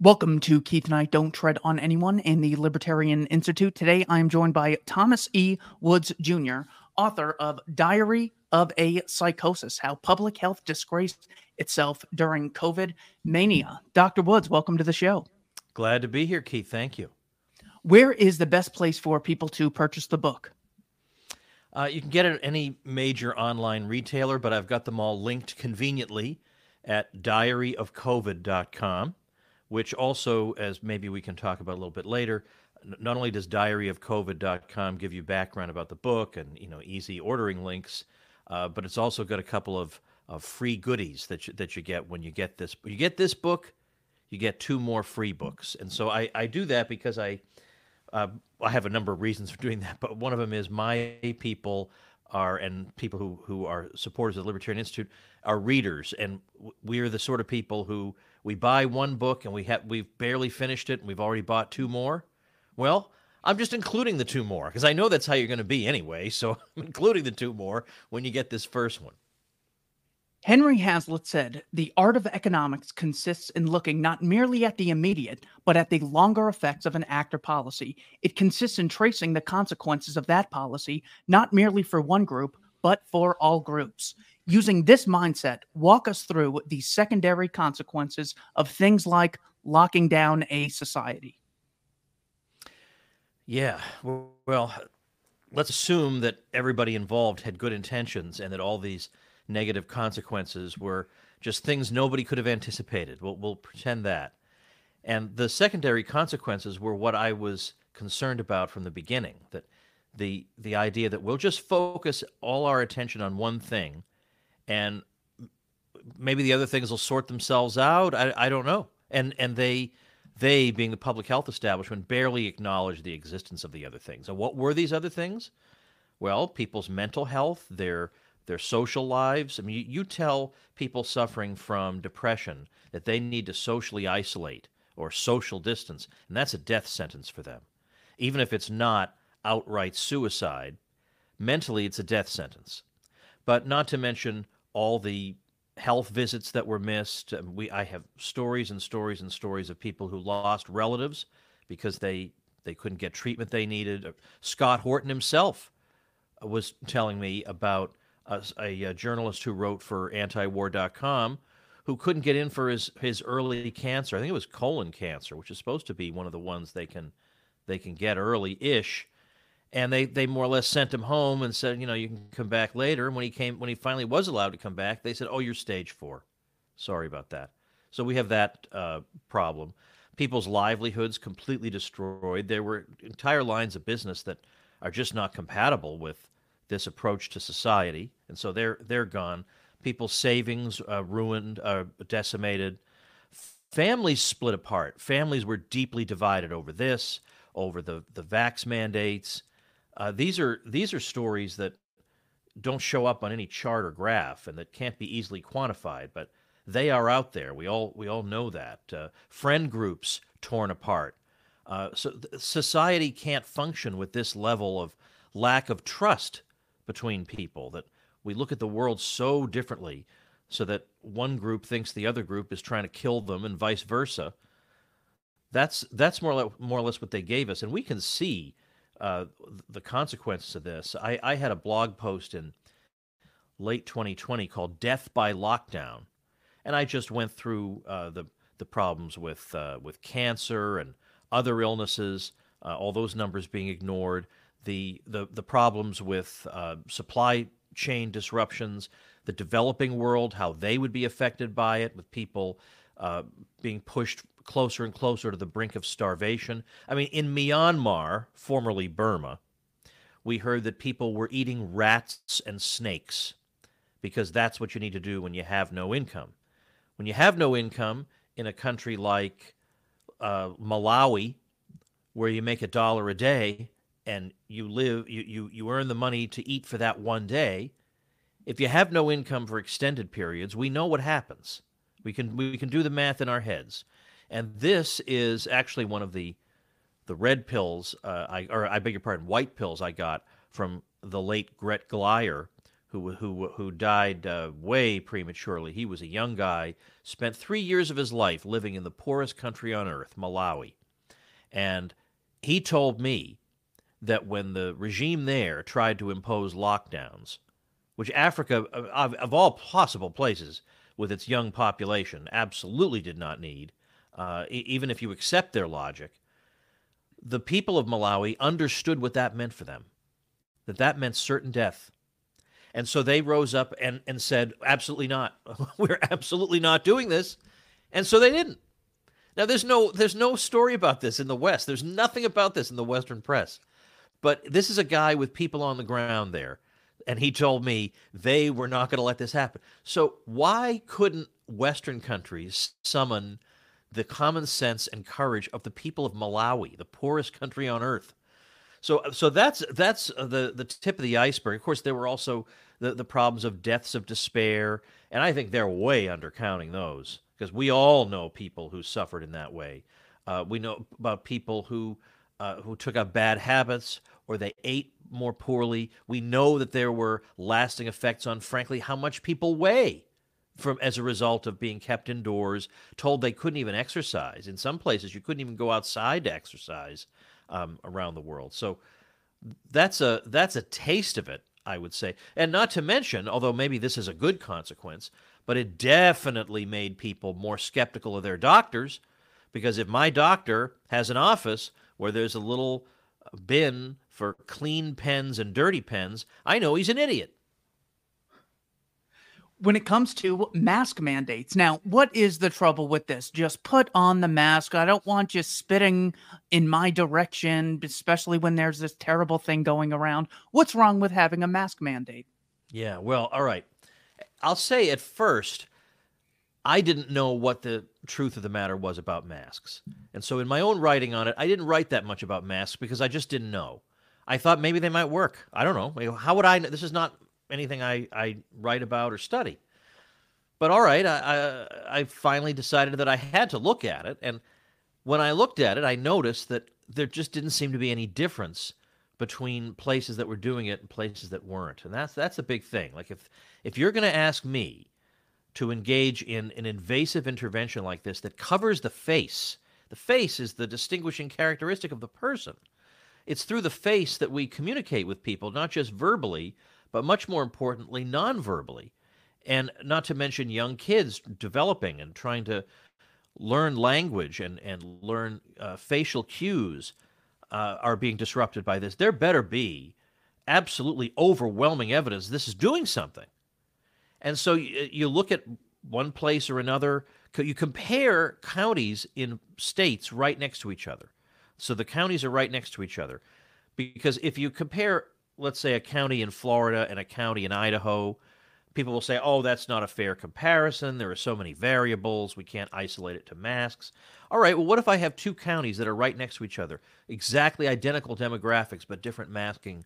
Welcome to Keith and I Don't Tread on Anyone in the Libertarian Institute. Today I'm joined by Thomas E. Woods, Jr., author of Diary of a Psychosis: How Public Health Disgraced Itself During COVID Mania. Dr. Woods, welcome to the show. Glad to be here, Keith. Thank you. Where is the best place for people to purchase the book? You can get it at any major online retailer, but I've got them all linked conveniently at diaryofcovid.com. which also, as maybe we can talk about a little bit later, not only does diaryofcovid.com give you background about the book and, you know, easy ordering links, but it's also got a couple of free goodies that you get when you get this. You get this book, you get two more free books. And so I do that because I have a number of reasons for doing that, but one of them is my people people who are supporters of the Libertarian Institute are readers, and we are the sort of people who, we buy one book and we've barely finished it and we've already bought two more. Well, I'm just including the two more because I know that's how you're going to be anyway, so I'm including the two more when you get this first one. Henry Hazlitt said, "The art of economics consists in looking not merely at the immediate, but at the longer effects of an act or policy. It consists in tracing the consequences of that policy, not merely for one group, but for all groups. Using this mindset, walk us through the secondary consequences of things like locking down a society." Yeah, well, let's assume that everybody involved had good intentions and that all these negative consequences were just things nobody could have anticipated. We'll pretend that. And the secondary consequences were what I was concerned about from the beginning, that the idea that we'll just focus all our attention on one thing and maybe the other things will sort themselves out. I don't know. And they being the public health establishment, barely acknowledged the existence of the other things. And what were these other things? Well, people's mental health, their social lives. I mean, you tell people suffering from depression that they need to socially isolate or social distance, and that's a death sentence for them. Even if it's not outright suicide, mentally it's a death sentence. But not to mention all the health visits that were missed. I have stories and stories and stories of people who lost relatives because they couldn't get treatment they needed. Scott Horton himself was telling me about a journalist who wrote for antiwar.com who couldn't get in for his early cancer. I think it was colon cancer, which is supposed to be one of the ones they can get early-ish. And they more or less sent him home and said, you know, you can come back later. And when he finally was allowed to come back, they said, "Oh, you're stage 4. Sorry about that." So we have that problem. People's livelihoods completely destroyed. There were entire lines of business that are just not compatible with this approach to society, and so they're gone. People's savings ruined, decimated. Families split apart. Families were deeply divided over this, over the vax mandates. These are stories that don't show up on any chart or graph and that can't be easily quantified, but they are out there. We all know that. Friend groups torn apart. So society can't function with this level of lack of trust between people, that we look at the world so differently so that one group thinks the other group is trying to kill them and vice versa. That's more or less what they gave us. And we can see the consequences of this. I had a blog post in late 2020 called Death by Lockdown. And I just went through the problems with cancer and other illnesses, all those numbers being ignored, the problems with supply chain disruptions, the developing world, how they would be affected by it, with people being pushed closer and closer to the brink of starvation. I mean, in Myanmar, formerly Burma, we heard that people were eating rats and snakes because that's what you need to do when you have no income. When you have no income in a country like Malawi, where you make $1 a day and you earn the money to eat for that one day, if you have no income for extended periods, we know what happens. We can do the math in our heads. And this is actually one of the red pills, I beg your pardon, white pills I got from the late Brett Glier, who died way prematurely. He was a young guy, spent 3 years of his life living in the poorest country on earth, Malawi. And he told me that when the regime there tried to impose lockdowns, which Africa, of all possible places, with its young population, absolutely did not need, even if you accept their logic, the people of Malawi understood what that meant for them, that meant certain death. And so they rose up and said, absolutely not. We're absolutely not doing this. And so they didn't. Now, there's no story about this in the West. There's nothing about this in the Western press. But this is a guy with people on the ground there. And he told me they were not going to let this happen. So why couldn't Western countries summon the common sense and courage of the people of Malawi, the poorest country on earth? So that's the tip of the iceberg. Of course, there were also the problems of deaths of despair, and I think they're way undercounting those, because we all know people who suffered in that way. We know about people who took up bad habits, or they ate more poorly. We know that there were lasting effects on, frankly, how much people weigh as a result of being kept indoors, told they couldn't even exercise. In some places, you couldn't even go outside to exercise around the world. So that's a taste of it, I would say. And not to mention, although maybe this is a good consequence, but it definitely made people more skeptical of their doctors, because if my doctor has an office where there's a little bin for clean pens and dirty pens, I know he's an idiot. When it comes to mask mandates, now, what is the trouble with this? Just put on the mask. I don't want you spitting in my direction, especially when there's this terrible thing going around. What's wrong with having a mask mandate? Yeah, well, all right. I'll say at first, I didn't know what the truth of the matter was about masks. And so in my own writing on it, I didn't write that much about masks because I just didn't know. I thought maybe they might work. I don't know. How would I know? This is not anything I write about or study. But all right, I finally decided that I had to look at it. And when I looked at it, I noticed that there just didn't seem to be any difference between places that were doing it and places that weren't. And that's a big thing. Like if you're going to ask me to engage in an invasive intervention like this that covers the face is the distinguishing characteristic of the person. It's through the face that we communicate with people, not just verbally, but much more importantly, non-verbally, and not to mention young kids developing and trying to learn language and learn facial cues are being disrupted by this. There better be absolutely overwhelming evidence this is doing something. And so you look at one place or another, you compare counties in states right next to each other. So the counties are right next to each other, because if you compare, let's say, a county in Florida and a county in Idaho, people will say, oh, that's not a fair comparison. There are so many variables. We can't isolate it to masks. All right, well, what if I have two counties that are right next to each other, exactly identical demographics, but different masking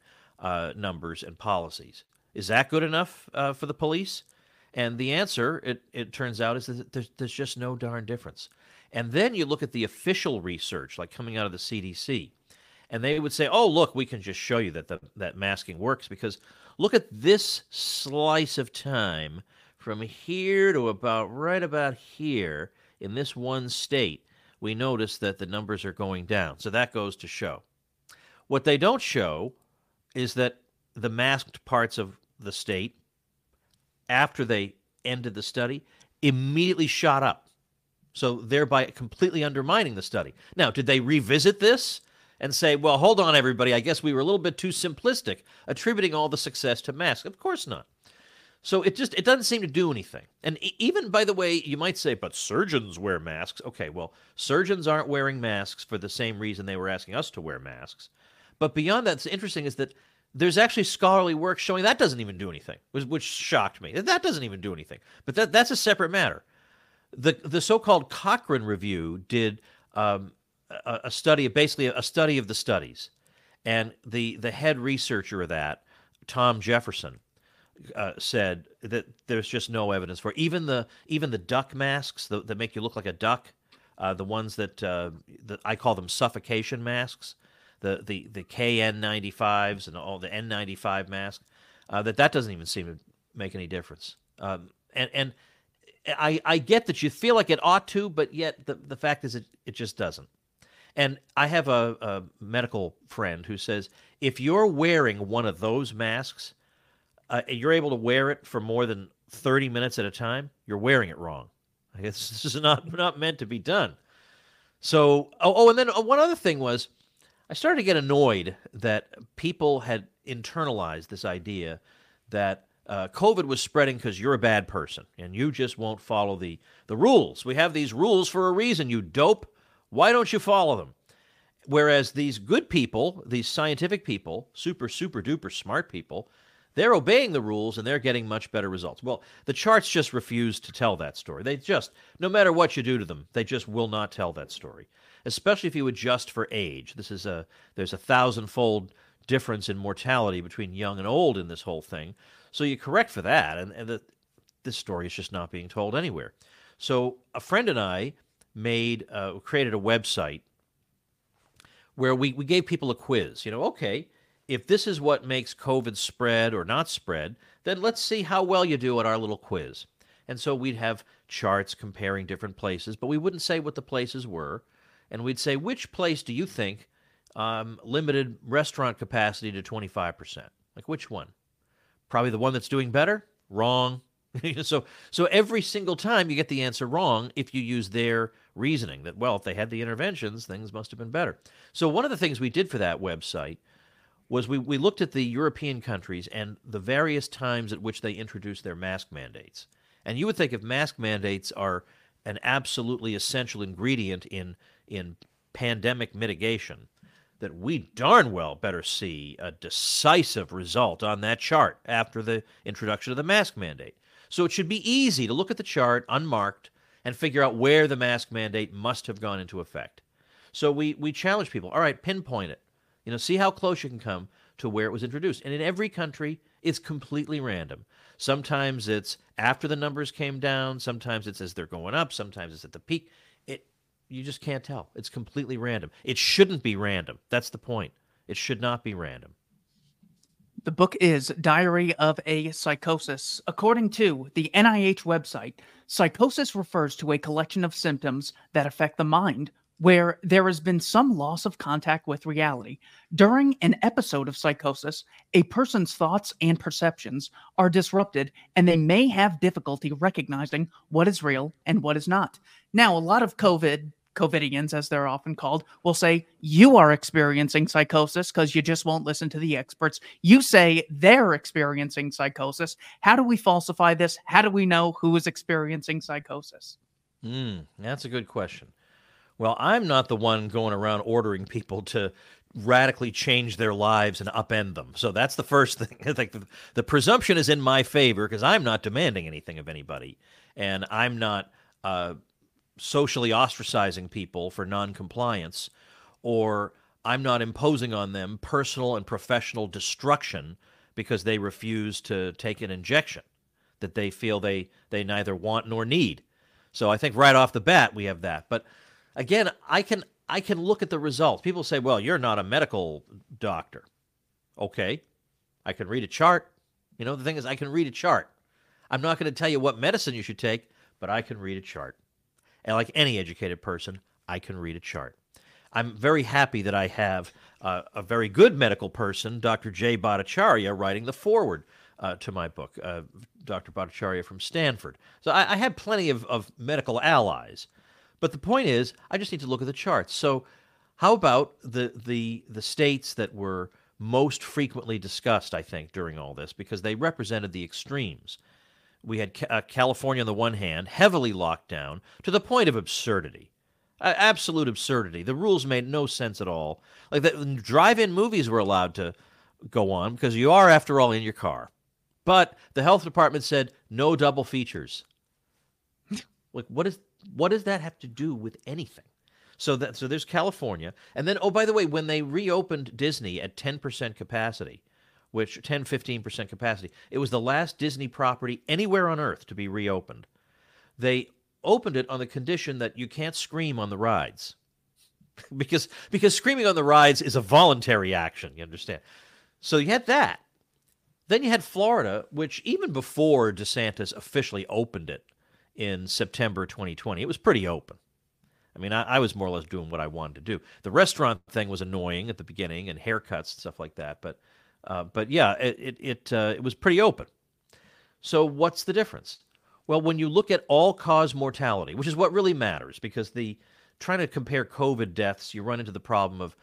numbers and policies? Is that good enough for the police? And the answer, it turns out, is that there's just no darn difference. And then you look at the official research, like coming out of the CDC, and they would say, oh, look, we can just show you that masking works because look at this slice of time from here to right about here in this one state. We notice that the numbers are going down. So that goes to show. What they don't show is that the masked parts of the state, after they ended the study, immediately shot up, so thereby completely undermining the study. Now, did they revisit this and say, well, hold on, everybody, I guess we were a little bit too simplistic, attributing all the success to masks? Of course not. So it doesn't seem to do anything. And even, by the way, you might say, but surgeons wear masks. Okay, well, surgeons aren't wearing masks for the same reason they were asking us to wear masks. But beyond that, it's interesting is that there's actually scholarly work showing that doesn't even do anything, which shocked me. That doesn't even do anything. But that's a separate matter. The so-called Cochrane Review did a study, basically a study of the studies. And the head researcher of that, Tom Jefferson, said that there's just no evidence for it. Even the duck masks that make you look like a duck, the ones that I call them suffocation masks, the KN95s and all the N95 masks, that doesn't even seem to make any difference. And I get that you feel like it ought to, but yet the fact is it just doesn't. And I have a medical friend who says, if you're wearing one of those masks, and you're able to wear it for more than 30 minutes at a time, you're wearing it wrong. I guess this is not meant to be done. So, and then one other thing was, I started to get annoyed that people had internalized this idea that COVID was spreading because you're a bad person and you just won't follow the rules. We have these rules for a reason, you dope. Why don't you follow them? Whereas these good people, these scientific people, super, super duper smart people, they're obeying the rules and they're getting much better results. Well, the charts just refuse to tell that story. They just, no matter what you do to them, they just will not tell that story, especially if you adjust for age. This is there's a 1,000-fold difference in mortality between young and old in this whole thing. So you correct for that, and this story is just not being told anywhere. So a friend and I created a website where we gave people a quiz. You know, okay, if this is what makes COVID spread or not spread, then let's see how well you do at our little quiz. And so we'd have charts comparing different places, but we wouldn't say what the places were. And we'd say, which place do you think limited restaurant capacity to 25%? Like, which one? Probably the one that's doing better? Wrong. So every single time you get the answer wrong if you use their reasoning that, well, if they had the interventions, things must have been better. So one of the things we did for that website was we looked at the European countries and the various times at which they introduced their mask mandates. And you would think if mask mandates are an absolutely essential ingredient in pandemic mitigation, that we darn well better see a decisive result on that chart after the introduction of the mask mandate. So it should be easy to look at the chart unmarked and figure out where the mask mandate must have gone into effect. So we challenge people, all right, pinpoint it. You know, see how close you can come to where it was introduced. And in every country, it's completely random. Sometimes it's after the numbers came down. Sometimes it's as they're going up. Sometimes it's at the peak. You just can't tell. It's completely random. It shouldn't be random. That's the point. It should not be random. The book is Diary of a Psychosis. According to the NIH website, psychosis refers to a collection of symptoms that affect the mind where there has been some loss of contact with reality. During an episode of psychosis, a person's thoughts and perceptions are disrupted, and they may have difficulty recognizing what is real and what is not. Now, a lot of COVIDians, as they're often called, will say, you are experiencing psychosis because you just won't listen to the experts. You say they're experiencing psychosis. How do we falsify this? How do we know who is experiencing psychosis? That's a good question. Well, I'm not the one going around ordering people to radically change their lives and upend them. So that's the first thing. I think the presumption is in my favor because I'm not demanding anything of anybody, and I'm not socially ostracizing people for noncompliance, or I'm not imposing on them personal and professional destruction because they refuse to take an injection that they feel they neither want nor need. So I think right off the bat we have that. But again, I can look at the results. People say, well, you're not a medical doctor. Okay, I can read a chart. You know, the thing is I can read a chart. I'm not going to tell you what medicine you should take, but I can read a chart. And like any educated person, I can read a chart. I'm very happy that I have a very good medical person, Dr. J. Bhattacharya, writing the foreword to my book, Dr. Bhattacharya from Stanford. So I have plenty of medical allies. But the point is, I just need to look at the charts. So how about the states that were most frequently discussed, I think, during all this, because they represented the extremes? We had California on the one hand, heavily locked down to the point of absurdity, absolute absurdity. The rules made no sense at all. Like the drive-in movies were allowed to go on because you are, after all, in your car. But the health department said no double features. Like what does that have to do with anything? So there's California, and then, oh, by the way, when they reopened Disney at 10% capacity. 15% capacity. It was the last Disney property anywhere on Earth to be reopened. They opened it on the condition that you can't scream on the rides because screaming on the rides is a voluntary action, you understand? So you had that. Then you had Florida, which even before DeSantis officially opened it in September 2020, it was pretty open. I mean, I was more or less doing what I wanted to do. The restaurant thing was annoying at the beginning, and haircuts and stuff like that. But yeah, it was pretty open. So what's the difference? Well, when you look at all-cause mortality, which is what really matters, because the trying to compare COVID deaths, you run into the problem of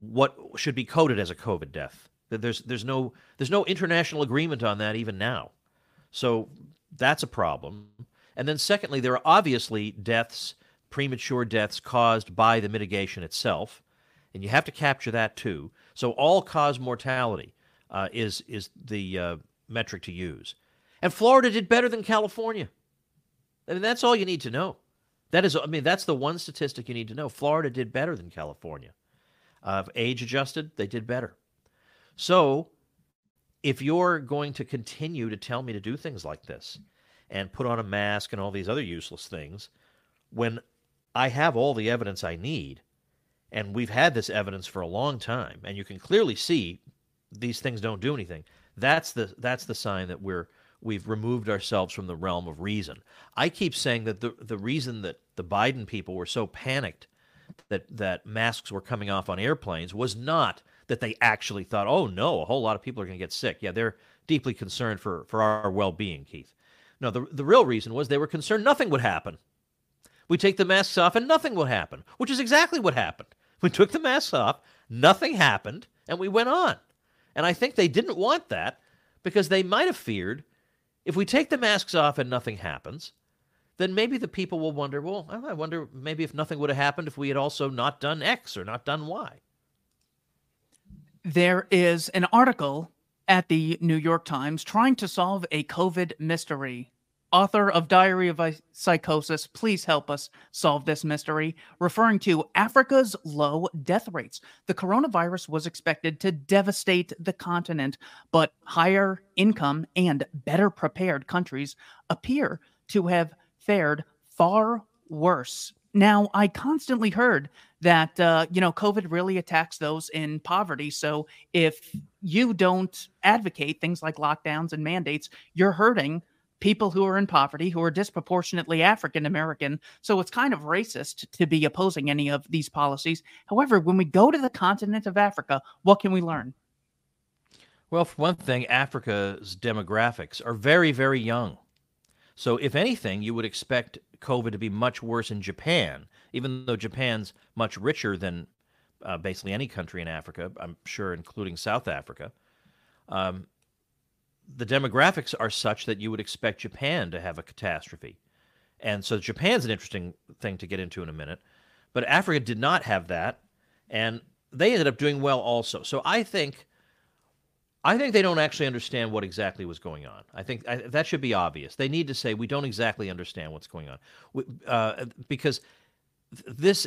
what should be coded as a COVID death. There's no international agreement on that even now. So that's a problem. And then secondly, there are obviously deaths, premature deaths caused by the mitigation itself, and you have to capture that too. So all-cause mortality is the metric to use. And Florida did better than California. I mean, that's all you need to know. That is, I mean, that's the one statistic you need to know. Florida did better than California. Age-adjusted, they did better. So if you're going to continue to tell me to do things like this and put on a mask and all these other useless things, when I have all the evidence I need, and we've had this evidence for a long time, and you can clearly see these things don't do anything, that's the sign that we've removed ourselves from the realm of reason. I keep saying that the reason that the Biden people were so panicked that masks were coming off on airplanes was not that they actually thought, oh, no, a whole lot of people are going to get sick. Yeah, they're deeply concerned for our well-being, Keith. No, the real reason was they were concerned nothing would happen. We take the masks off and nothing would happen, which is exactly what happened. We took the masks off, nothing happened, and we went on. And I think they didn't want that because they might have feared if we take the masks off and nothing happens, then maybe the people will wonder, well, I wonder maybe if nothing would have happened if we had also not done X or not done Y. There is an article at the New York Times trying to solve a COVID mystery. Author of Diary of a Psychosis, please help us solve this mystery, referring to Africa's low death rates. The coronavirus was expected to devastate the continent, but higher income and better prepared countries appear to have fared far worse. Now, I constantly heard that, COVID really attacks those in poverty. So if you don't advocate things like lockdowns and mandates, you're hurting people who are in poverty, who are disproportionately African-American. So it's kind of racist to be opposing any of these policies. However, when we go to the continent of Africa, what can we learn? Well, for one thing, Africa's demographics are very, very young. So if anything, you would expect COVID to be much worse in Japan, even though Japan's much richer than basically any country in Africa, I'm sure, including South Africa. The demographics are such that you would expect Japan to have a catastrophe. And so Japan's an interesting thing to get into in a minute. But Africa did not have that, and they ended up doing well also. So I think they don't actually understand what exactly was going on. I think that should be obvious. They need to say, we don't exactly understand what's going on. Because this,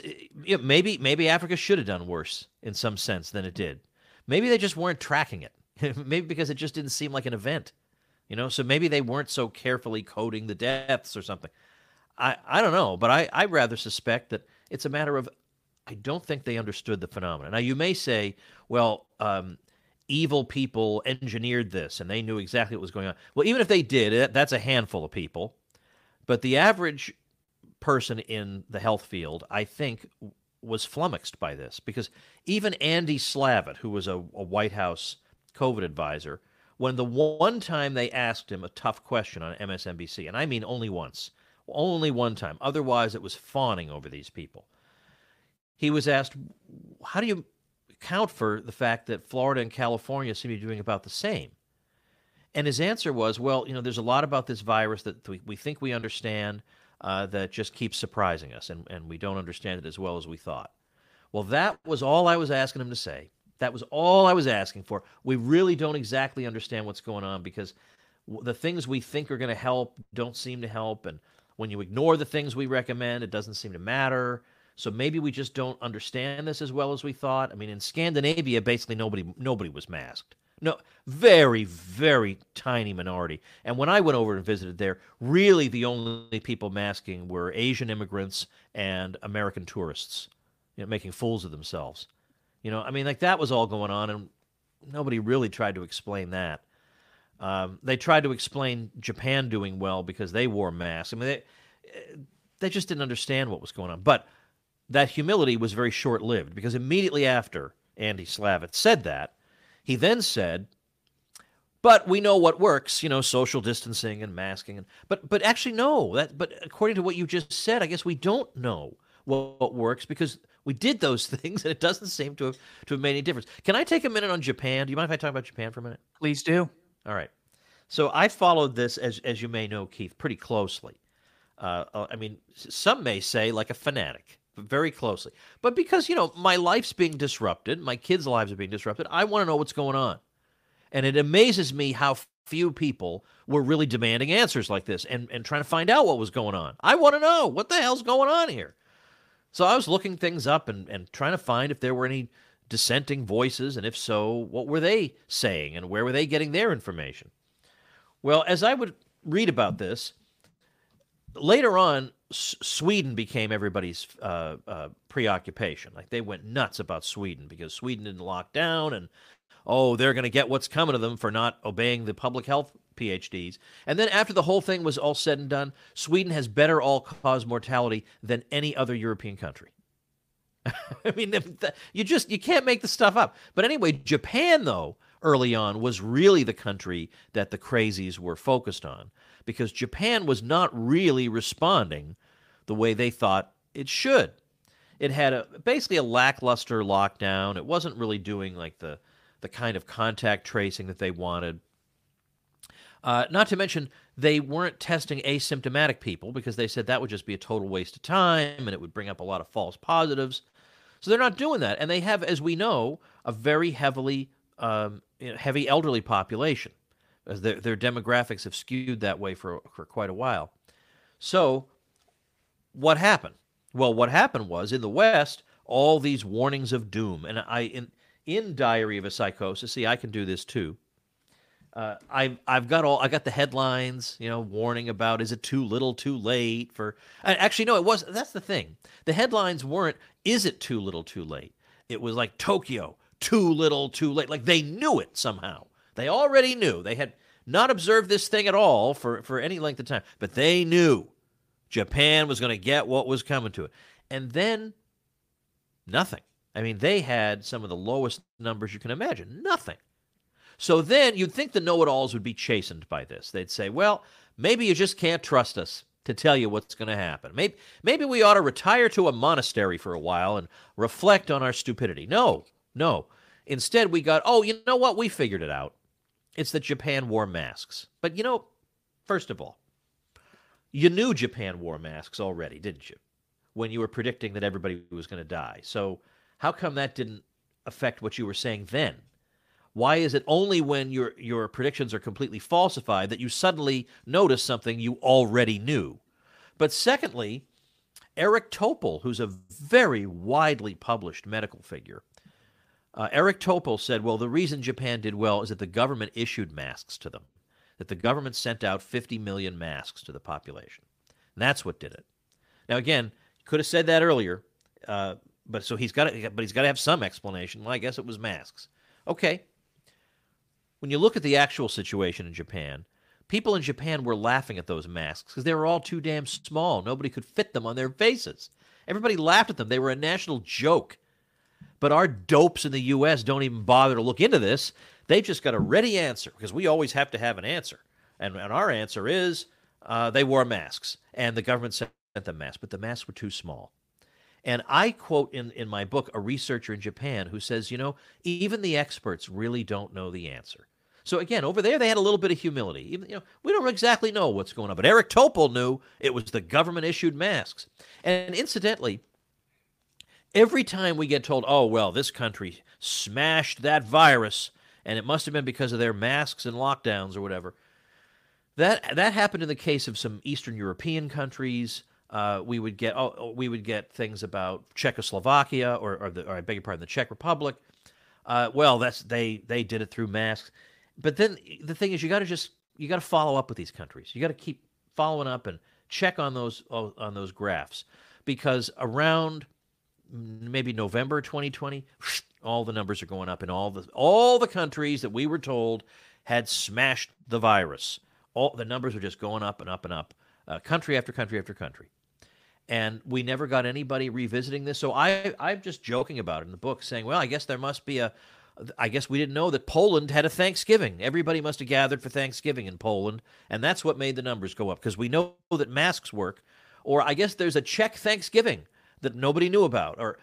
maybe Africa should have done worse in some sense than it did. Maybe they just weren't tracking it. Maybe because it just didn't seem like an event, so maybe they weren't so carefully coding the deaths or something. I don't know, but I rather suspect that it's a matter of, I don't think they understood the phenomenon. Now, you may say, well, evil people engineered this and they knew exactly what was going on. Well, even if they did, that's a handful of people. But the average person in the health field, I think, was flummoxed by this, because even Andy Slavitt, who was a White House COVID advisor, when the one time they asked him a tough question on MSNBC, and I mean only one time, otherwise it was fawning over these people. He was asked, how do you account for the fact that Florida and California seem to be doing about the same? And his answer was, well, there's a lot about this virus that we think we understand that just keeps surprising us, and we don't understand it as well as we thought. Well, that was all I was asking him to say. That was all I was asking for. We really don't exactly understand what's going on, because the things we think are going to help don't seem to help. And when you ignore the things we recommend, it doesn't seem to matter. So maybe we just don't understand this as well as we thought. I mean, in Scandinavia, basically nobody was masked. No, very, very tiny minority. And when I went over and visited there, really the only people masking were Asian immigrants and American tourists, making fools of themselves. That was all going on, and nobody really tried to explain that. They tried to explain Japan doing well because they wore masks. I mean, they just didn't understand what was going on. But that humility was very short-lived, because immediately after Andy Slavitt said that, he then said, but we know what works, you know, social distancing and masking. And, but actually, no. But according to what you just said, I guess we don't know what works, because we did those things and it doesn't seem to have made any difference. Can I take a minute on Japan? Do you mind if I talk about Japan for a minute? Please do. All right. So I followed this, as you may know, Keith, pretty closely. I mean, some may say like a fanatic, very closely. But because, you know, my life's being disrupted, my kids' lives are being disrupted, I want to know what's going on. And it amazes me how few people were really demanding answers like this and trying to find out what was going on. I want to know what the hell's going on here. So I was looking things up and trying to find if there were any dissenting voices, and if so, what were they saying and where were they getting their information? Well, as I would read about this, later on, Sweden became everybody's preoccupation. Like, they went nuts about Sweden because Sweden didn't lock down, and oh, they're going to get what's coming to them for not obeying the public health PhDs. And then after the whole thing was all said and done, Sweden has better all-cause mortality than any other European country. I mean, you can't make this stuff up. But anyway, Japan, though, early on was really the country that the crazies were focused on, because Japan was not really responding the way they thought it should. It had basically a lackluster lockdown. It wasn't really doing like the kind of contact tracing that they wanted. Not to mention, they weren't testing asymptomatic people because they said that would just be a total waste of time and it would bring up a lot of false positives. So they're not doing that. And they have, as we know, a very heavy elderly population. As their demographics have skewed that way for quite a while. So what happened? Well, what happened was, in the West, all these warnings of doom. And in Diary of a Psychosis, see, I can do this too. I got the headlines, you know, warning about, is it too little, too late for? Actually, no, it wasn't. That's the thing. The headlines weren't, is it too little, too late? It was like, Tokyo, too little, too late. Like, they knew it somehow. They already knew. They had not observed this thing at all for any length of time, but they knew Japan was going to get what was coming to it. And then nothing. I mean, they had some of the lowest numbers you can imagine. Nothing. So then you'd think the know-it-alls would be chastened by this. They'd say, well, maybe you just can't trust us to tell you what's going to happen. Maybe we ought to retire to a monastery for a while and reflect on our stupidity. No. Instead, we got, oh, you know what? We figured it out. It's that Japan wore masks. But, you know, first of all, you knew Japan wore masks already, didn't you? When you were predicting that everybody was going to die. So how come that didn't affect what you were saying then? Why is it only when your predictions are completely falsified that you suddenly notice something you already knew? But secondly, Eric Topol, who's a very widely published medical figure, Eric Topol said, well, the reason Japan did well is that the government issued masks to them, that the government sent out 50 million masks to the population. And that's what did it. Now, again, could have said that earlier, but he's got to have some explanation. Well, I guess it was masks. Okay. When you look at the actual situation in Japan, people in Japan were laughing at those masks because they were all too damn small. Nobody could fit them on their faces. Everybody laughed at them. They were a national joke. But our dopes in the U.S. don't even bother to look into this. They've just got a ready answer, because we always have to have an answer. And our answer is they wore masks, and the government sent them masks, but the masks were too small. And I quote in my book a researcher in Japan who says, you know, even the experts really don't know the answer. So again, over there, they had a little bit of humility. Even, you know, we don't exactly know what's going on, but Eric Topol knew it was the government-issued masks. And incidentally, every time we get told, oh, well, this country smashed that virus, and it must have been because of their masks and lockdowns or whatever, that happened in the case of some Eastern European countries. We would get things about Czechoslovakia or I beg your pardon, the Czech Republic. They did it through masks. But then the thing is, you got to follow up with these countries. You got to keep following up and check on those graphs, because around maybe November 2020, all the numbers are going up in all the countries that we were told had smashed the virus. All the numbers were just going up and up and up, country after country after country. And we never got anybody revisiting this. So I'm just joking about it in the book, saying, well, I guess there must be I guess we didn't know that Poland had a Thanksgiving. Everybody must have gathered for Thanksgiving in Poland, and that's what made the numbers go up, because we know that masks work. Or I guess there's a Czech Thanksgiving that nobody knew about, or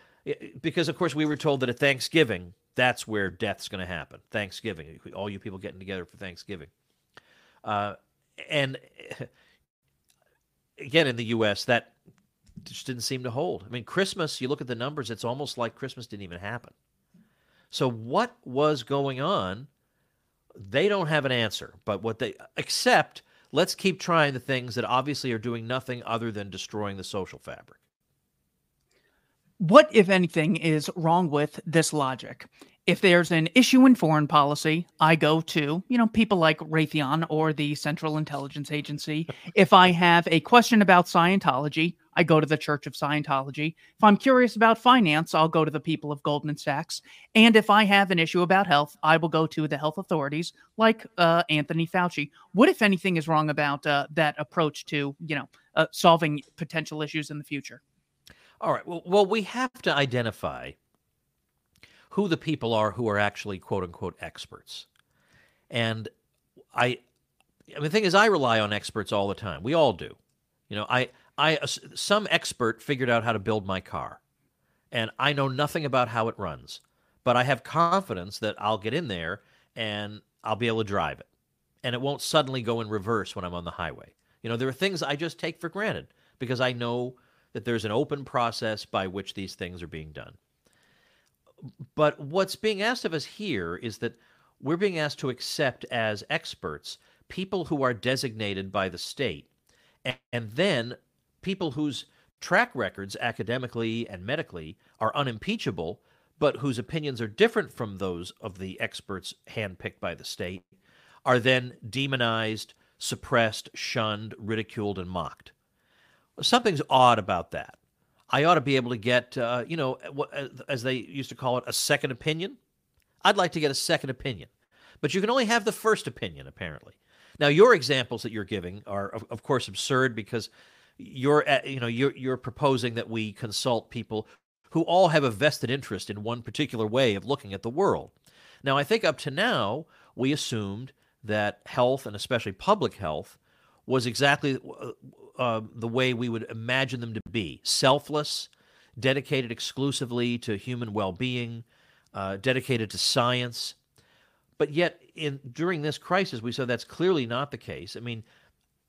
because, of course, we were told that at Thanksgiving, that's where death's going to happen, Thanksgiving, all you people getting together for Thanksgiving. And again, in the U.S., that just didn't seem to hold. I mean, Christmas, you look at the numbers, it's almost like Christmas didn't even happen. So what was going on? They don't have an answer, but what they accept, let's keep trying the things that obviously are doing nothing other than destroying the social fabric. What, if anything, is wrong with this logic? If there's an issue in foreign policy, I go to, people like Raytheon or the Central Intelligence Agency. If I have a question about Scientology, I go to the Church of Scientology. If I'm curious about finance, I'll go to the people of Goldman Sachs. And if I have an issue about health, I will go to the health authorities like Anthony Fauci. What, if anything, is wrong about that approach to, solving potential issues in the future? All right. Well, we have to identify who the people are who are actually quote-unquote experts. And I mean, the thing is, I rely on experts all the time. We all do. Some expert figured out how to build my car, and I know nothing about how it runs, but I have confidence that I'll get in there and I'll be able to drive it, and it won't suddenly go in reverse when I'm on the highway. There are things I just take for granted because I know that there's an open process by which these things are being done. But what's being asked of us here is that we're being asked to accept as experts people who are designated by the state, and then people whose track records academically and medically are unimpeachable, but whose opinions are different from those of the experts handpicked by the state, are then demonized, suppressed, shunned, ridiculed, and mocked. Something's odd about that. I ought to be able to get, as they used to call it, a second opinion. I'd like to get a second opinion. But you can only have the first opinion, apparently. Now, your examples that you're giving are, of course, absurd because you're proposing that we consult people who all have a vested interest in one particular way of looking at the world. Now, I think up to now, we assumed that health, and especially public health, was exactly the way we would imagine them to be: selfless, dedicated exclusively to human well-being, dedicated to science. But yet, during this crisis, we saw that's clearly not the case. I mean,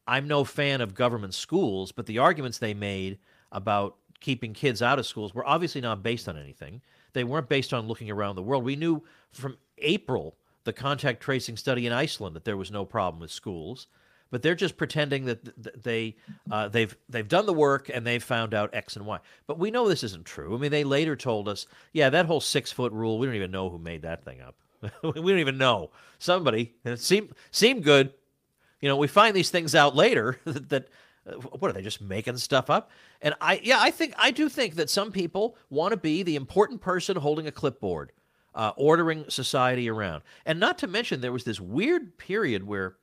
I'm no fan of government schools, but the arguments they made about keeping kids out of schools were obviously not based on anything. They weren't based on looking around the world. We knew from April, the contact tracing study in Iceland, that there was no problem with schools. But they're just pretending that they've done the work and they've found out X and Y. But we know this isn't true. I mean, they later told us, yeah, that whole 6-foot rule, we don't even know who made that thing up. We don't even know. Somebody, and it seemed good. We find these things out later that what are they just making stuff up? And I do think that some people want to be the important person holding a clipboard, ordering society around. And not to mention, there was this weird period where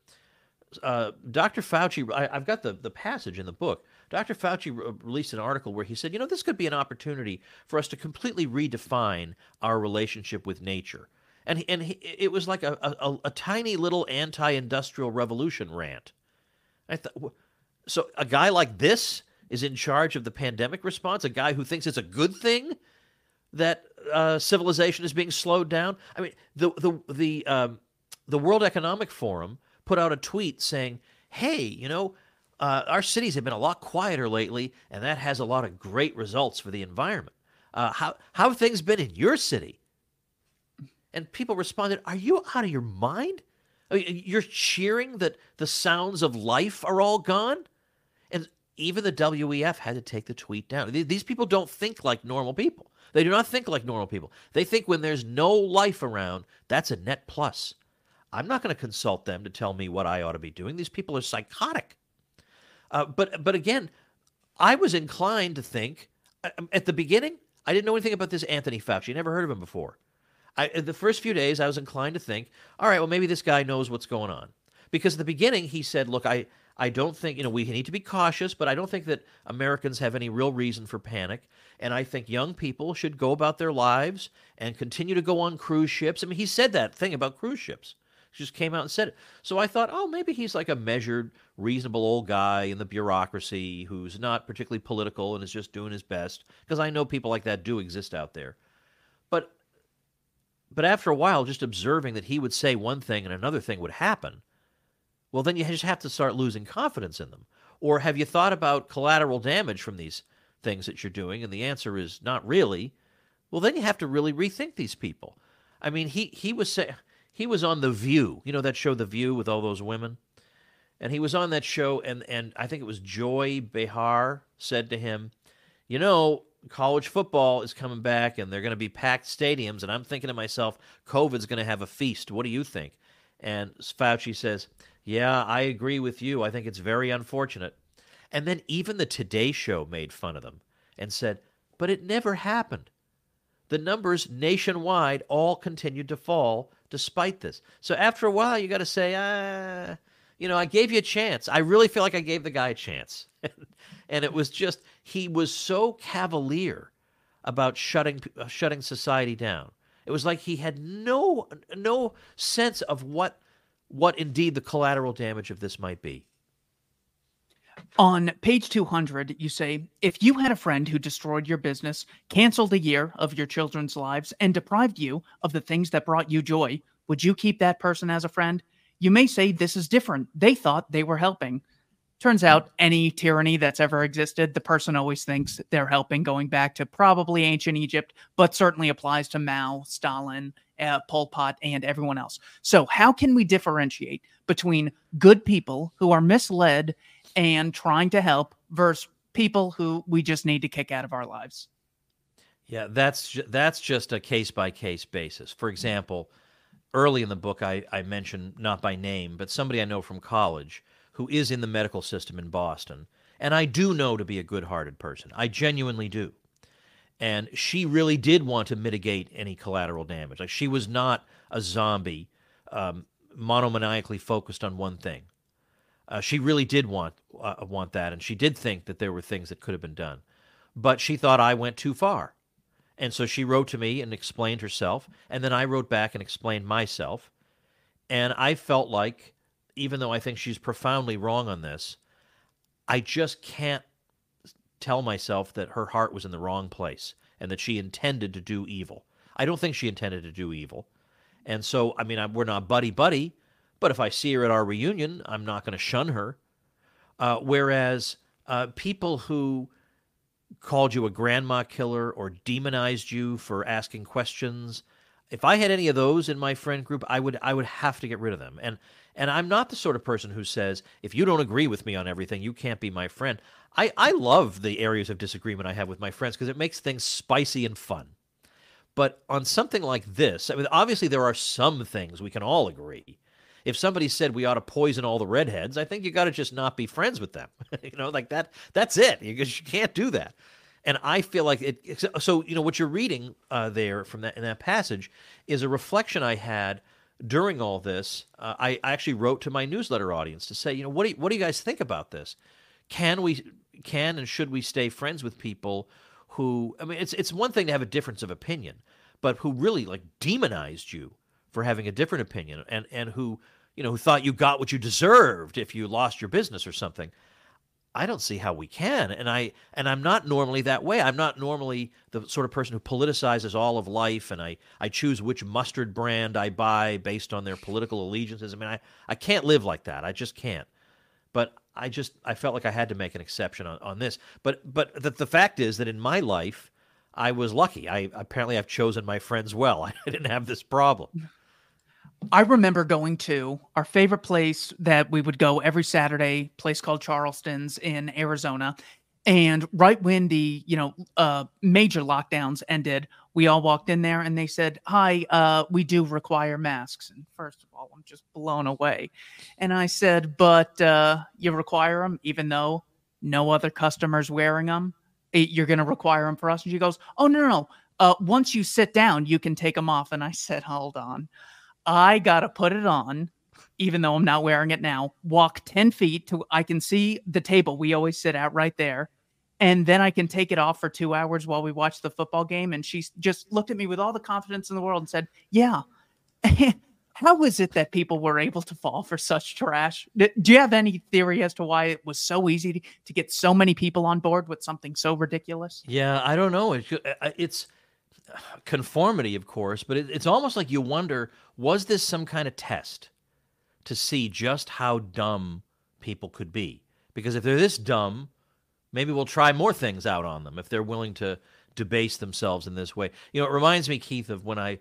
Dr. Fauci, I've got the passage in the book. Dr. Fauci released an article where he said, this could be an opportunity for us to completely redefine our relationship with nature. And it was like a tiny little anti-industrial revolution rant. I thought, so a guy like this is in charge of the pandemic response, a guy who thinks it's a good thing that civilization is being slowed down? I mean, the World Economic Forum put out a tweet saying, hey, our cities have been a lot quieter lately, and that has a lot of great results for the environment. How have things been in your city? And people responded, are you out of your mind? I mean, you're cheering that the sounds of life are all gone? And even the WEF had to take the tweet down. These people don't think like normal people. They do not think like normal people. They think when there's no life around, that's a net plus. I'm not going to consult them to tell me what I ought to be doing. These people are psychotic. But again, I was inclined to think, at the beginning, I didn't know anything about this Anthony Fauci. I never heard of him before. The first few days I was inclined to think, all right, well, maybe this guy knows what's going on. Because at the beginning he said, look, I don't think, we need to be cautious, but I don't think that Americans have any real reason for panic. And I think young people should go about their lives and continue to go on cruise ships. I mean, he said that thing about cruise ships. He just came out and said it. So I thought, oh, maybe he's like a measured, reasonable old guy in the bureaucracy who's not particularly political and is just doing his best. Because I know people like that do exist out there. But after a while, just observing that he would say one thing and another thing would happen, well, then you just have to start losing confidence in them. Or have you thought about collateral damage from these things that you're doing? And the answer is not really. Well, then you have to really rethink these people. I mean, he was on The View, that show The View with all those women. And he was on that show, and I think it was Joy Behar said to him, college football is coming back and they're going to be packed stadiums. And I'm thinking to myself, COVID's going to have a feast. What do you think? And Fauci says, yeah, I agree with you. I think it's very unfortunate. And then even the Today Show made fun of them and said, but it never happened. The numbers nationwide all continued to fall despite this. So after a while, you got to say, I gave you a chance. I really feel like I gave the guy a chance. And it was just, he was so cavalier about shutting society down. It was like he had no sense of what indeed the collateral damage of this might be. On page 200, you say, if you had a friend who destroyed your business, canceled a year of your children's lives, and deprived you of the things that brought you joy, would you keep that person as a friend? You may say this is different. They thought they were helping. Turns out any tyranny that's ever existed, the person always thinks they're helping, going back to probably ancient Egypt, but certainly applies to Mao, Stalin, Pol Pot, and everyone else. So how can we differentiate between good people who are misled and trying to help versus people who we just need to kick out of our lives? Yeah, that's just a case-by-case basis. For example, early in the book, I mentioned, not by name, but somebody I know from college who is in the medical system in Boston, and I do know to be a good-hearted person. I genuinely do. And she really did want to mitigate any collateral damage. Like, she was not a zombie, monomaniacally focused on one thing. She really did want that, and she did think that there were things that could have been done. But she thought I went too far. And so she wrote to me and explained herself, and then I wrote back and explained myself. And I felt like, even though I think she's profoundly wrong on this, I just can't tell myself that her heart was in the wrong place and that she intended to do evil. I don't think she intended to do evil. And so, I mean, we're not buddy-buddy, but if I see her at our reunion, I'm not going to shun her. Whereas people who called you a grandma killer or demonized you for asking questions, if I had any of those in my friend group, I would have to get rid of them. And I'm not the sort of person who says, if you don't agree with me on everything, you can't be my friend. I love the areas of disagreement I have with my friends because it makes things spicy and fun. But on something like this, I mean, obviously there are some things we can all agree. If somebody said we ought to poison all the redheads, I think you got to just not be friends with them. That's it. You can't do that. And I feel like it. So, what you're reading there from that in that passage is a reflection I had during all this. I actually wrote to my newsletter audience to say, what do you guys think about this? Can and should we stay friends with people who, I mean, it's one thing to have a difference of opinion, but who really like demonized you for having a different opinion and who thought you got what you deserved if you lost your business or something. I don't see how we can. And I'm not normally that way. I'm not normally the sort of person who politicizes all of life and I choose which mustard brand I buy based on their political allegiances. I mean, I can't live like that. I just can't. But I felt like I had to make an exception on this. But the fact is that in my life, I was lucky. Apparently I've chosen my friends well. I didn't have this problem. I remember going to our favorite place that we would go every Saturday, place called Charleston's in Arizona. And right when the, major lockdowns ended, we all walked in there and they said, hi, we do require masks. And first of all, I'm just blown away. And I said, but you require them even though no other customer's wearing them? You're going to require them for us? And she goes, oh, no, Once you sit down, you can take them off. And I said, hold on. I got to put it on, even though I'm not wearing it now, walk 10 feet to, I can see the table we always sit at right there. And then I can take it off for 2 hours while we watch the football game. And she just looked at me with all the confidence in the world and said, yeah, how is it that people were able to fall for such trash? Do you have any theory as to why it was so easy to get so many people on board with something so ridiculous? Yeah, I don't know. It's conformity, of course, but it's almost like you wonder, was this some kind of test to see just how dumb people could be? Because if they're this dumb, maybe we'll try more things out on them if they're willing to debase themselves in this way. You know, it reminds me, Keith, of when I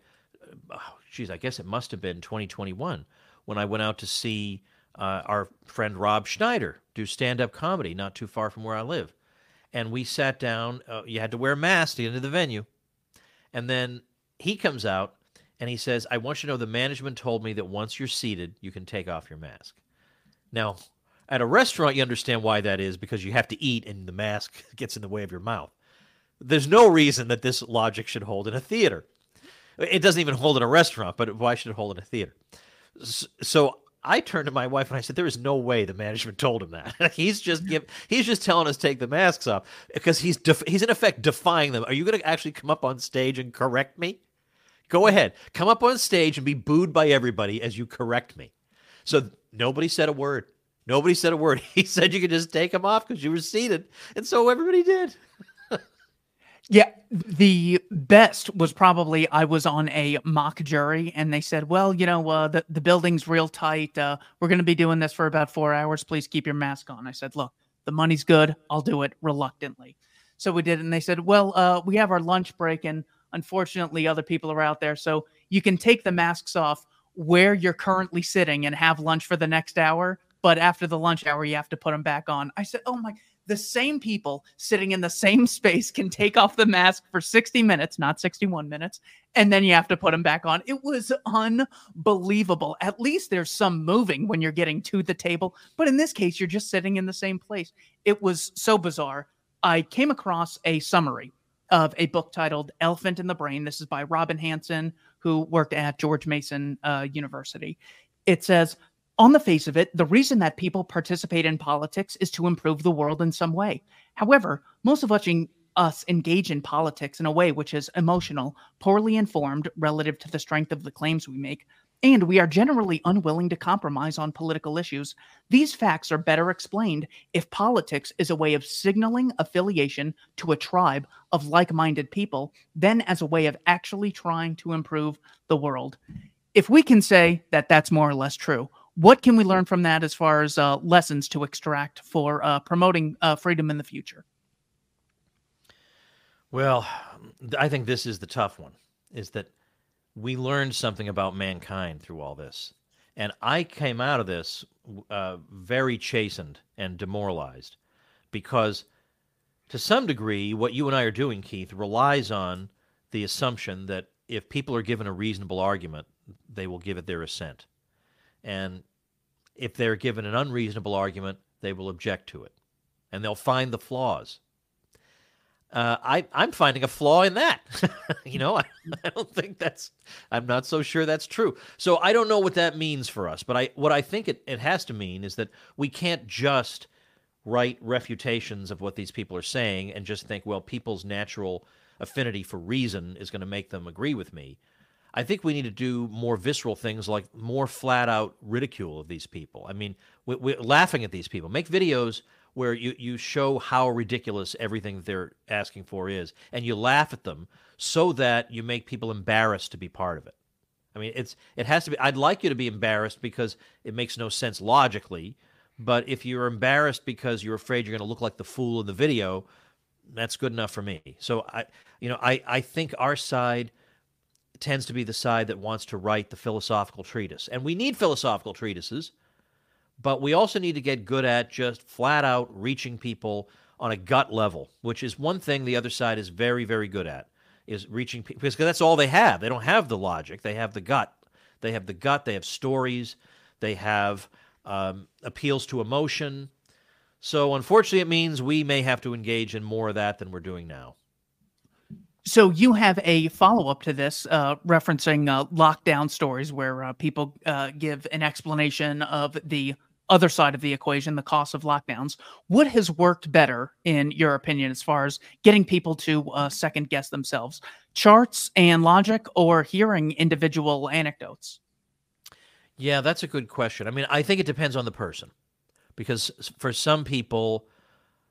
guess it must have been 2021 when I went out to see our friend Rob Schneider do stand-up comedy not too far from where I live. And we sat down. You had to wear a mask to get into the venue. And then he comes out and he says, I want you to know the management told me that once you're seated, you can take off your mask. Now, at a restaurant, you understand why that is, because you have to eat and the mask gets in the way of your mouth. There's no reason that this logic should hold in a theater. It doesn't even hold in a restaurant, but why should it hold in a theater? So I turned to my wife and I said, there is no way the management told him that. he's just telling us take the masks off because he's in effect defying them. Are you going to actually come up on stage and correct me? Go ahead. Come up on stage and be booed by everybody as you correct me. So nobody said a word. Nobody said a word. He said you could just take them off because you were seated. And so everybody did. Yeah, the best was probably I was on a mock jury and they said, well, you know, the building's real tight. We're going to be doing this for about 4 hours. Please keep your mask on. I said, look, the money's good. I'll do it reluctantly. So we did it. And they said, well, we have our lunch break and unfortunately other people are out there. So you can take the masks off where you're currently sitting and have lunch for the next hour. But after the lunch hour, you have to put them back on. I said, oh, my. The same people sitting in the same space can take off the mask for 60 minutes, not 61 minutes, and then you have to put them back on. It was unbelievable. At least there's some moving when you're getting to the table. But in this case, you're just sitting in the same place. It was so bizarre. I came across a summary of a book titled Elephant in the Brain. This is by Robin Hanson, who worked at George Mason University. It says, on the face of it, the reason that people participate in politics is to improve the world in some way. However, most of us engage in politics in a way which is emotional, poorly informed relative to the strength of the claims we make, and we are generally unwilling to compromise on political issues. These facts are better explained if politics is a way of signaling affiliation to a tribe of like-minded people than as a way of actually trying to improve the world. If we can say that that's more or less true, what can we learn from that as far as lessons to extract for promoting freedom in the future? Well, I think this is the tough one, is that we learned something about mankind through all this. And I came out of this very chastened and demoralized because to some degree, what you and I are doing, Keith, relies on the assumption that if people are given a reasonable argument, they will give it their assent. And if they're given an unreasonable argument, they will object to it, and they'll find the flaws. I'm finding a flaw in that. You know, I don't think that's. I'm not so sure that's true. So I don't know what that means for us. But what I think it has to mean is that we can't just write refutations of what these people are saying and just think, well, people's natural affinity for reason is going to make them agree with me. I think we need to do more visceral things like more flat-out ridicule of these people. I mean, we're laughing at these people. Make videos where you show how ridiculous everything they're asking for is, and you laugh at them so that you make people embarrassed to be part of it. I mean, it has to be. I'd like you to be embarrassed because it makes no sense logically, but if you're embarrassed because you're afraid you're going to look like the fool in the video, that's good enough for me. So, I think our side tends to be the side that wants to write the philosophical treatise. And we need philosophical treatises, but we also need to get good at just flat out reaching people on a gut level, which is one thing the other side is very, very good at, is reaching people, because that's all they have. They don't have the logic. They have the gut. They have stories. They have appeals to emotion. So unfortunately, it means we may have to engage in more of that than we're doing now. So you have a follow-up to this referencing lockdown stories where people give an explanation of the other side of the equation, the cost of lockdowns. What has worked better, in your opinion, as far as getting people to second-guess themselves? Charts and logic, or hearing individual anecdotes? Yeah, that's a good question. I mean, I think it depends on the person, because for some people,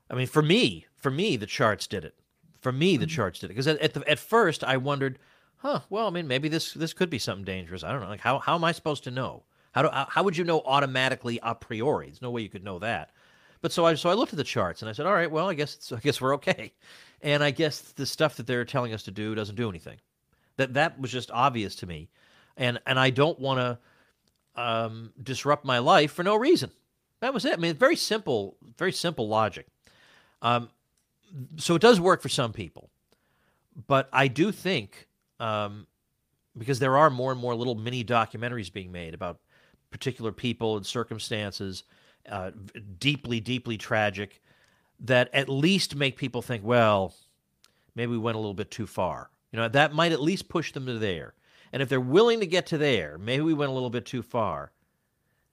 I mean, for me, the charts did it. For me, the charts did it, because at first I wondered, huh? Well, I mean, maybe this could be something dangerous. I don't know. Like, how am I supposed to know? How would you know automatically a priori? There's no way you could know that. But so I looked at the charts and I said, all right, well, I guess we're okay, and I guess the stuff that they're telling us to do doesn't do anything. That was just obvious to me, and I don't want to disrupt my life for no reason. That was it. I mean, it's very simple logic. So it does work for some people, but I do think, because there are more and more little mini documentaries being made about particular people and circumstances, deeply, deeply tragic, that at least make people think, well, maybe we went a little bit too far. You know, that might at least push them to there. And if they're willing to get to there, maybe we went a little bit too far,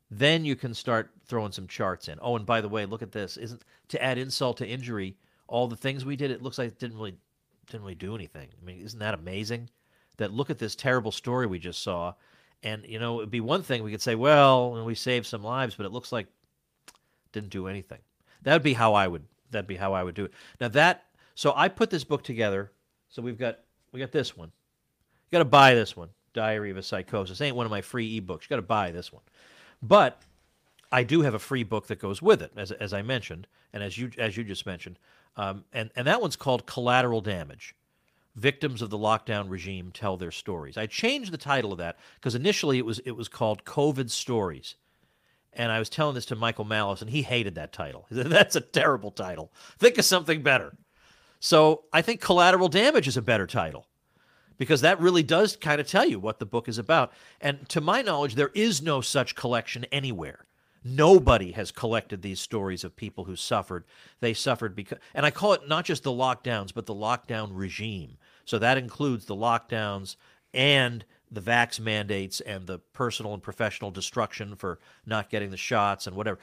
then you can start throwing some charts in. Oh, and by the way, look at this. Isn't to add insult to injury, all the things we did, it looks like it didn't really do anything. I mean, isn't that amazing? That look at this terrible story we just saw, and you know, it'd be one thing we could say, well, and we saved some lives, but it looks like it didn't do anything. That'd be how I would do it. Now that, so I put this book together. So we got this one. You got to buy this one, Diary of a Psychosis. Ain't one of my free ebooks. You got to buy this one, but I do have a free book that goes with it, as I mentioned, and as you just mentioned. And that one's called Collateral Damage: Victims of the Lockdown Regime Tell Their Stories. I changed the title of that because initially it was called COVID Stories. And I was telling this to Michael Malice, and he hated that title. He said, that's a terrible title. Think of something better. So I think Collateral Damage is a better title, because that really does kind of tell you what the book is about. And to my knowledge, there is no such collection anywhere. Nobody has collected these stories of people who suffered. They suffered because, and I call it not just the lockdowns, but the lockdown regime. So that includes the lockdowns and the vax mandates and the personal and professional destruction for not getting the shots and whatever.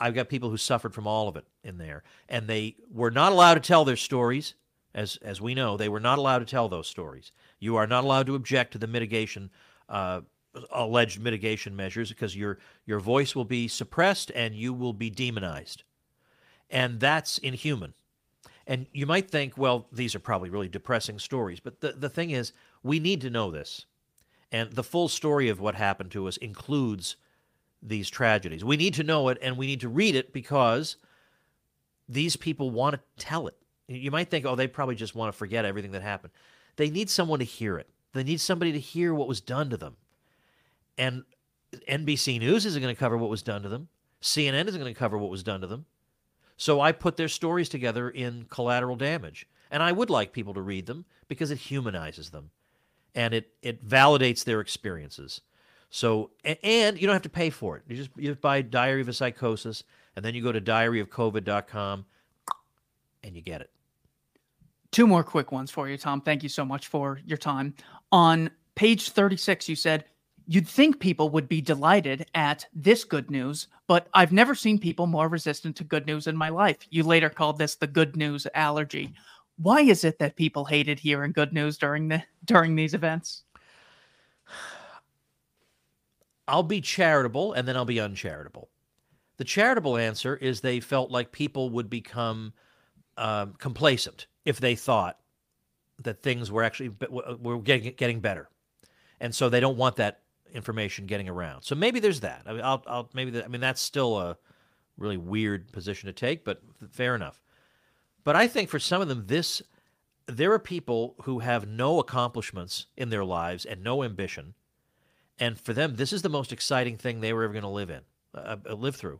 I've got people who suffered from all of it in there, and they were not allowed to tell their stories. As we know, they were not allowed to tell those stories. You are not allowed to object to the mitigation alleged mitigation measures, because your voice will be suppressed and you will be demonized. And that's inhuman. And you might think, well, these are probably really depressing stories. But the thing is, we need to know this. And the full story of what happened to us includes these tragedies. We need to know it, and we need to read it, because these people want to tell it. You might think, oh, they probably just want to forget everything that happened. They need someone to hear it. They need somebody to hear what was done to them. And NBC News isn't going to cover what was done to them. CNN isn't going to cover what was done to them. So I put their stories together in Collateral Damage. And I would like people to read them, because it humanizes them. And it validates their experiences. So, and you don't have to pay for it. You just buy Diary of a Psychosis, and then you go to diaryofcovid.com, and you get it. Two more quick ones for you, Tom. Thank you so much for your time. On page 36, you said, you'd think people would be delighted at this good news, but I've never seen people more resistant to good news in my life. You later called this the good news allergy. Why is it that people hated hearing good news during these events? I'll be charitable, and then I'll be uncharitable. The charitable answer is they felt like people would become complacent if they thought that things were actually getting better. And so they don't want that information getting around. So maybe there's that. I mean, that's still a really weird position to take, but fair enough. But I think for some of them, there are people who have no accomplishments in their lives and no ambition, and for them, this is the most exciting thing they were ever going to live through,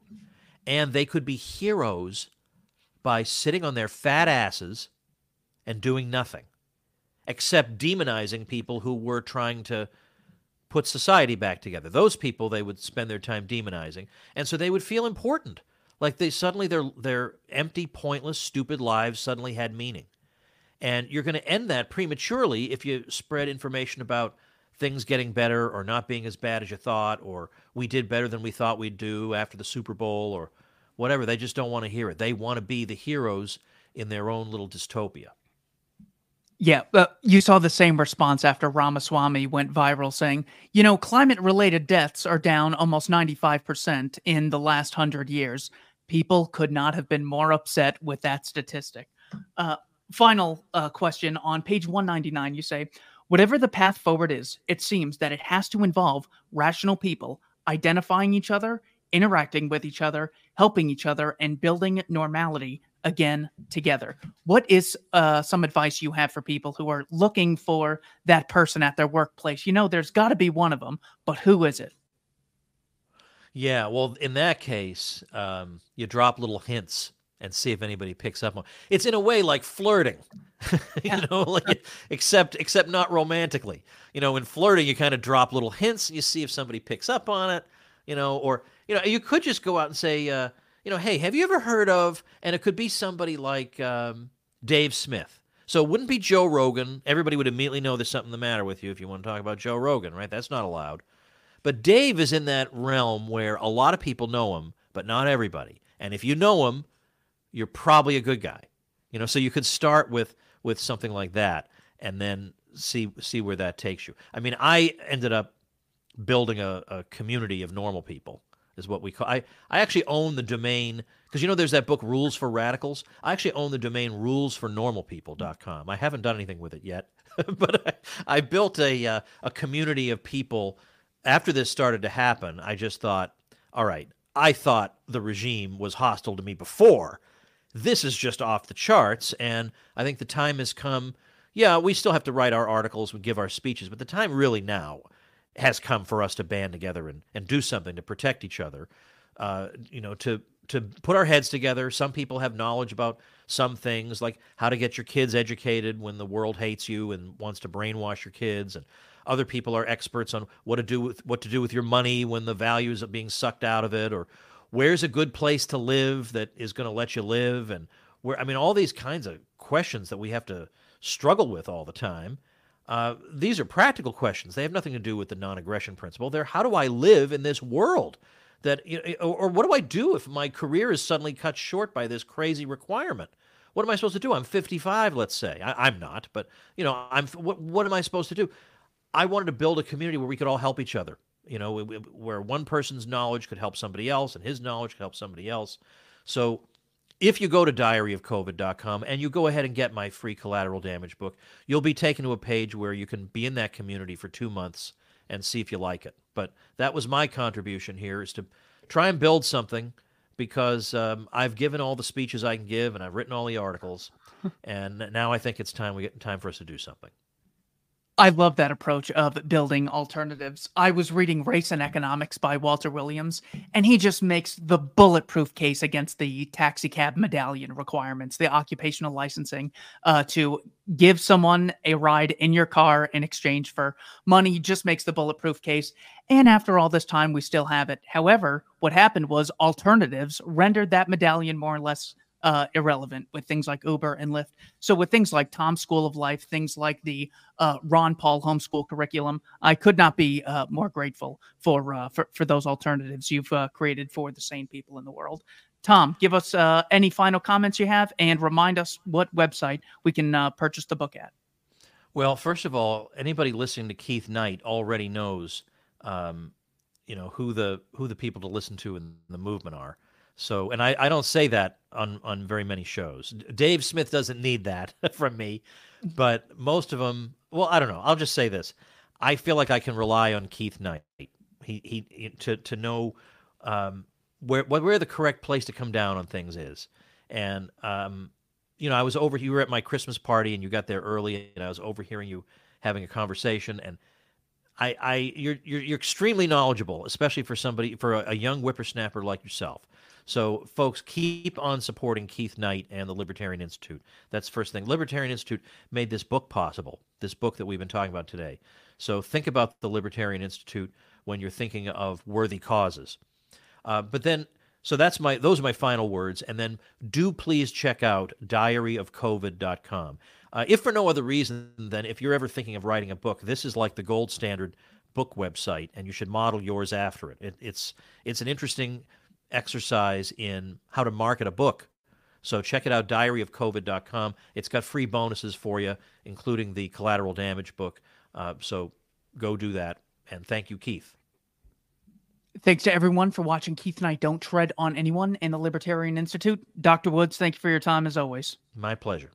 and they could be heroes by sitting on their fat asses and doing nothing, except demonizing people who were trying to put society back together. Those people they would spend their time demonizing, and so they would feel important. Like their empty, pointless, stupid lives suddenly had meaning. And you're going to end that prematurely if you spread information about things getting better or not being as bad as you thought, or we did better than we thought we'd do after the Super Bowl or whatever. They just don't want to hear it. They want to be the heroes in their own little dystopia. Yeah, but you saw the same response after Ramaswamy went viral saying, you know, climate-related deaths are down almost 95% in the last 100 years. People could not have been more upset with that statistic. Final question. On page 199, you say, whatever the path forward is, it seems that it has to involve rational people identifying each other, interacting with each other, helping each other, and building normality again together. What is some advice you have for people who are looking for that person at their workplace? You know, there's got to be one of them, but who is it? Yeah, well, in that case, you drop little hints and see if anybody picks up on. It's in a way like flirting, you know, like except not romantically. You know, in flirting, you kind of drop little hints and you see if somebody picks up on it. You know, or, you know, you could just go out and say, you know, hey, have you ever heard of, and it could be somebody like Dave Smith. So it wouldn't be Joe Rogan. Everybody would immediately know there's something the matter with you if you want to talk about Joe Rogan, right? That's not allowed. But Dave is in that realm where a lot of people know him, but not everybody. And if you know him, you're probably a good guy. You know, so you could start with something like that and then see where that takes you. I mean, I ended up building a community of normal people is what we call. I actually own the domain, because you know there's that book Rules for Radicals. I actually own the domain rulesfornormalpeople.com. I haven't done anything with it yet, but I built a community of people. After this started to happen, I just thought, all right, I thought the regime was hostile to me before. This is just off the charts, and I think the time has come. Yeah, we still have to write our articles and give our speeches, but the time really now has come for us to band together and do something to protect each other, you know, to put our heads together. Some people have knowledge about some things, like how to get your kids educated when the world hates you and wants to brainwash your kids, and other people are experts on what to do with your money when the values are being sucked out of it, or where's a good place to live that is going to let you live, and where, I mean, all these kinds of questions that we have to struggle with all the time. These are practical questions. They have nothing to do with the non-aggression principle. They're how do I live in this world that, you know, or what do I do if my career is suddenly cut short by this crazy requirement? What am I supposed to do? I'm 55, let's say. I'm not, but you know, what am I supposed to do? I wanted to build a community where we could all help each other, you know, where one person's knowledge could help somebody else and his knowledge could help somebody else. So if you go to diaryofcovid.com and you go ahead and get my free collateral damage book, you'll be taken to a page where you can be in that community for 2 months and see if you like it. But that was my contribution here, is to try and build something, because I've given all the speeches I can give and I've written all the articles, and now I think it's time for us to do something. I love that approach of building alternatives. I was reading Race and Economics by Walter Williams, and he just makes the bulletproof case against the taxi cab medallion requirements, the occupational licensing, to give someone a ride in your car in exchange for money. He just makes the bulletproof case. And after all this time, we still have it. However, what happened was alternatives rendered that medallion more or less irrelevant with things like Uber and Lyft. So with things like Tom's School of Life, things like the Ron Paul homeschool curriculum, I could not be more grateful for those alternatives you've created for the sane people in the world. Tom, give us any final comments you have, and remind us what website we can purchase the book at. Well, first of all, anybody listening to Keith Knight already knows, you know, who the people to listen to in the movement are. So, and I don't say that on very many shows. Dave Smith doesn't need that from me, but most of them, well, I don't know. I'll just say this. I feel like I can rely on Keith Knight. He to know where the correct place to come down on things is. And, you know, I was over, you were at my Christmas party and you got there early, and I was overhearing you having a conversation, and you're extremely knowledgeable, especially for somebody, for a young whippersnapper like yourself. So, folks, keep on supporting Keith Knight and the Libertarian Institute. That's the first thing. Libertarian Institute made this book possible, this book that we've been talking about today. So think about the Libertarian Institute when you're thinking of worthy causes. But then So that's my, those are my final words. And then do please check out diaryofcovid.com. If for no other reason than if you're ever thinking of writing a book, this is like the gold standard book website, and you should model yours after it. It's an interesting exercise in how to market a book. So check it out, diaryofcovid.com. It's got free bonuses for you, including the collateral damage book. So go do that. And thank you, Keith. Thanks to everyone for watching Keith and I Don't Tread on Anyone and the Libertarian Institute. Dr. Woods, thank you for your time as always. My pleasure.